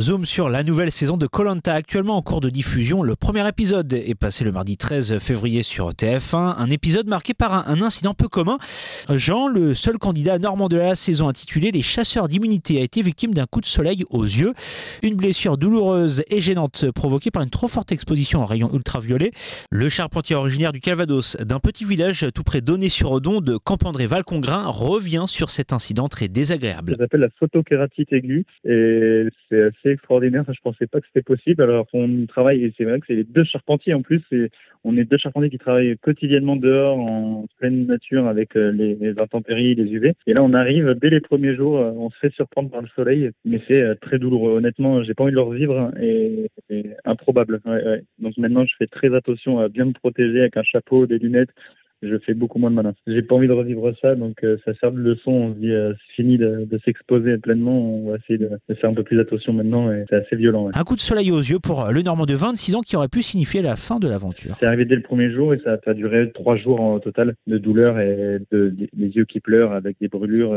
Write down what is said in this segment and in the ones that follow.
Zoom sur la nouvelle saison de Koh-Lanta, actuellement en cours de diffusion. Le premier épisode est passé le mardi 13 février sur TF1. Un épisode marqué par un incident peu commun. Jean, le seul candidat normand de la saison intitulée Les chasseurs d'immunité, a été victime d'un coup de soleil aux yeux. Une blessure douloureuse et gênante provoquée par une trop forte exposition aux rayons ultraviolets. Le charpentier originaire du Calvados, d'un petit village tout près d'Onet-sur-Odon de Campandré-Valcongrain, revient sur cet incident très désagréable. Ça s'appelle la photokeratite aiguë et c'est assez extraordinaire. Je pensais pas que c'était possible. Alors qu'on travaille, et c'est vrai que c'est les deux charpentiers en plus. Et on est deux charpentiers qui travaillent quotidiennement dehors en pleine nature avec les intempéries, les UV. Et là, on arrive dès les premiers jours, on se fait surprendre par le soleil, mais c'est très douloureux. Honnêtement, j'ai pas envie de le revivre et c'est improbable. Ouais. Donc maintenant, je fais très attention à bien me protéger avec un chapeau, des lunettes. Je fais beaucoup moins de malin. J'ai pas envie de revivre ça, donc ça sert de leçon. On se dit, c'est fini de s'exposer pleinement. On va essayer de faire un peu plus attention maintenant. Et c'est assez violent. Ouais. Un coup de soleil aux yeux pour le Normand de 26 ans qui aurait pu signifier la fin de l'aventure. C'est arrivé dès le premier jour et ça a duré 3 jours en total de douleur et des yeux qui pleurent avec des brûlures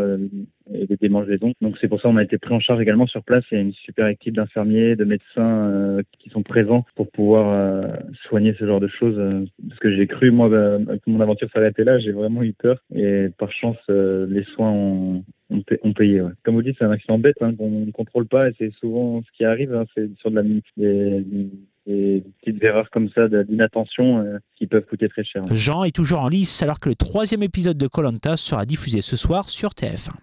et des démangeaisons. Donc c'est pour ça qu'on a été pris en charge également sur place. Il y a une super équipe d'infirmiers, de médecins qui sont présents pour pouvoir soigner ce genre de choses. Parce que j'ai cru, moi, mon aventure s'arrêter là, j'ai vraiment eu peur et par chance les soins ont payé. Ouais. Comme vous dites, c'est un accident bête qu'on ne contrôle pas et c'est souvent ce qui arrive, c'est sur des petites erreurs comme ça d'inattention qui peuvent coûter très cher. Jean est toujours en lice alors que le 3e épisode de Koh-Lanta sera diffusé ce soir sur TF1.